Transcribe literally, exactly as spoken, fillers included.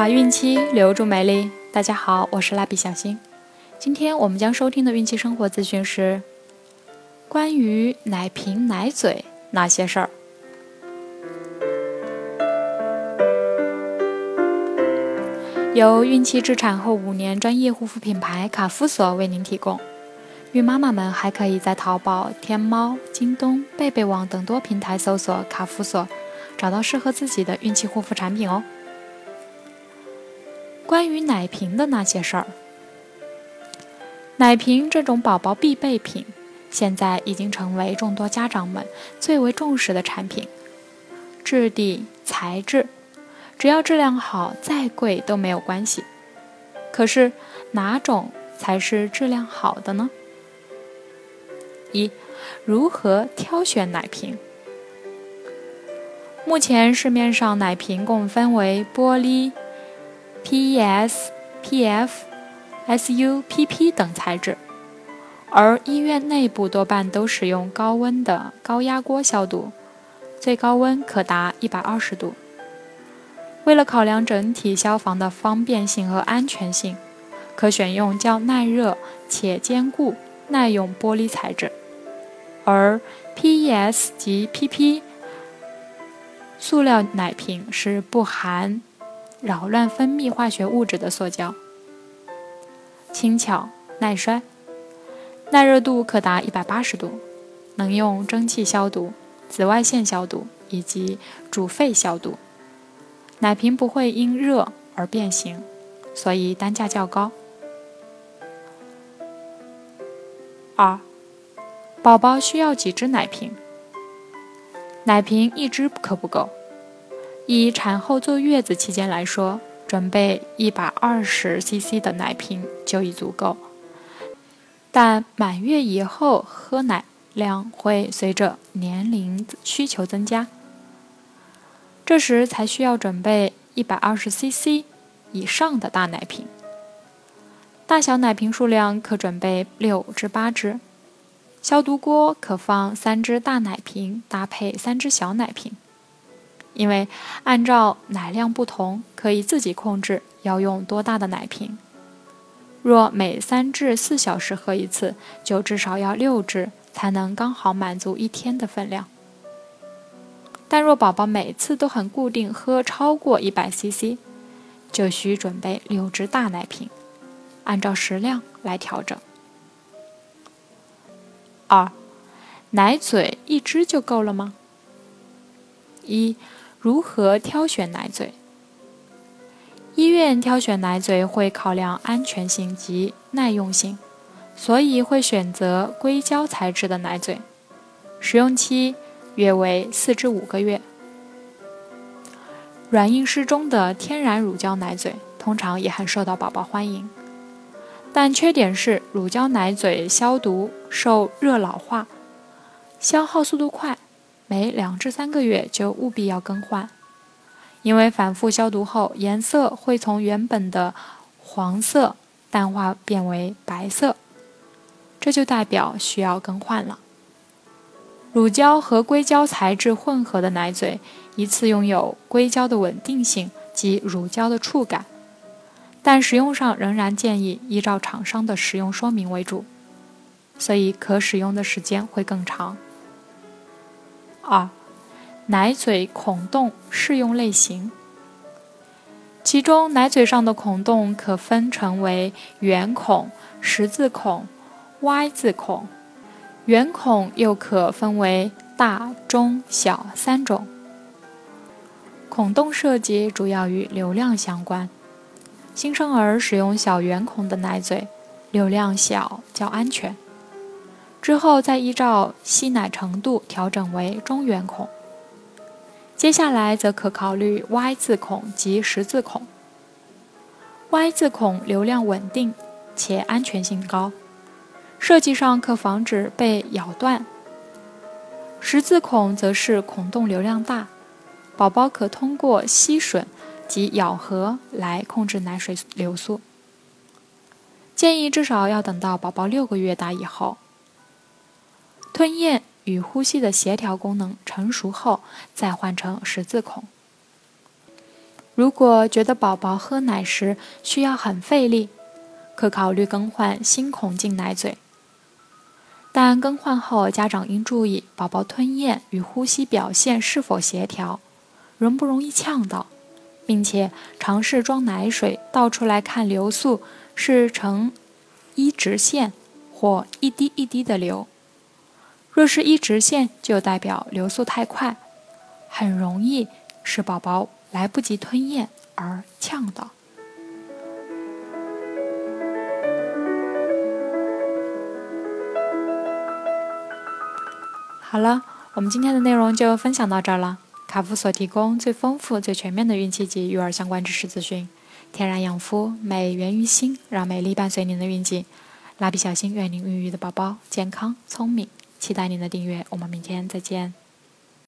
把孕期留住美丽。大家好，我是蜡笔小新。今天我们将收听的孕期生活资讯是关于奶瓶、奶嘴那些事儿。由孕期至产后五年专业护肤品牌卡夫索为您提供。孕妈妈们还可以在淘宝、天猫、京东、贝贝网等多平台搜索卡夫索，找到适合自己的孕期护肤产品哦。关于奶瓶的那些事儿，奶瓶这种宝宝必备品，现在已经成为众多家长们最为重视的产品。质地、材质，只要质量好，再贵都没有关系。可是哪种才是质量好的呢？一、如何挑选奶瓶？目前市面上奶瓶共分为玻璃、P E S、P F、S U、P P 等材质，而医院内部多半都使用高温的高压锅消毒，最高温可达一百二十度。为了考量整体消防的方便性和安全性，可选用较耐热且坚固、耐用玻璃材质，而 P E S 及 P P 塑料奶瓶是不含扰乱分泌化学物质的塑胶，轻巧耐摔，耐热度可达一百八十度，能用蒸汽消毒、紫外线消毒以及煮沸消毒。奶瓶不会因热而变形，所以单价较高。二、宝宝需要几只奶瓶？奶瓶一只可不够。以产后坐月子期间来说，准备 一百二十 C C 的奶瓶就已足够，但满月以后喝奶量会随着年龄需求增加，这时才需要准备 一百二十 C C 以上的大奶瓶，大小奶瓶数量可准备六至八只，消毒锅可放三只大奶瓶搭配三只小奶瓶，因为按照奶量不同，可以自己控制要用多大的奶瓶。若每三至四小时喝一次，就至少要六只，才能刚好满足一天的分量。但若宝宝每次都很固定喝超过 一百 C C， 就需准备六只大奶瓶，按照食量来调整。二、奶嘴一只就够了吗？一、如何挑选奶嘴？医院挑选奶嘴会考量安全性及耐用性，所以会选择硅胶材质的奶嘴，使用期约为四至五个月。软硬适中的天然乳胶奶嘴通常也很受到宝宝欢迎，但缺点是乳胶奶嘴消毒受热老化，消耗速度快。每两至三个月就务必要更换，因为反复消毒后，颜色会从原本的黄色淡化变为白色，这就代表需要更换了。乳胶和硅胶材质混合的奶嘴，一次拥有硅胶的稳定性及乳胶的触感，但使用上仍然建议依照厂商的使用说明为主，所以可使用的时间会更长。二、奶嘴孔洞适用类型，其中奶嘴上的孔洞可分成为圆孔、十字孔、Y 字孔，圆孔又可分为大、中、小三种。孔洞设计主要与流量相关，新生儿使用小圆孔的奶嘴，流量小较安全。之后再依照吸奶程度调整为中圆孔，接下来则可考虑 Y 字孔及十字孔。Y 字孔流量稳定且安全性高，设计上可防止被咬断。十字孔则是孔洞流量大，宝宝可通过吸吮及咬合来控制奶水流速。建议至少要等到宝宝六个月大以后，吞咽与呼吸的协调功能成熟后，再换成十字孔。如果觉得宝宝喝奶时需要很费力，可考虑更换新孔径奶嘴。但更换后，家长应注意宝宝吞咽与呼吸表现是否协调，容不容易呛到，并且尝试装奶水倒出来看流速是呈一直线或一滴一滴的流。若是一直线，就代表流速太快，很容易使宝宝来不及吞咽而呛到。好了，我们今天的内容就分享到这儿了。卡夫所提供最丰富、最全面的孕期及育儿相关知识资讯，天然养肤，美源于心，让美丽伴随您的孕期。蜡笔小新愿您孕育的宝宝健康聪明，期待您的订阅。我们明天再见。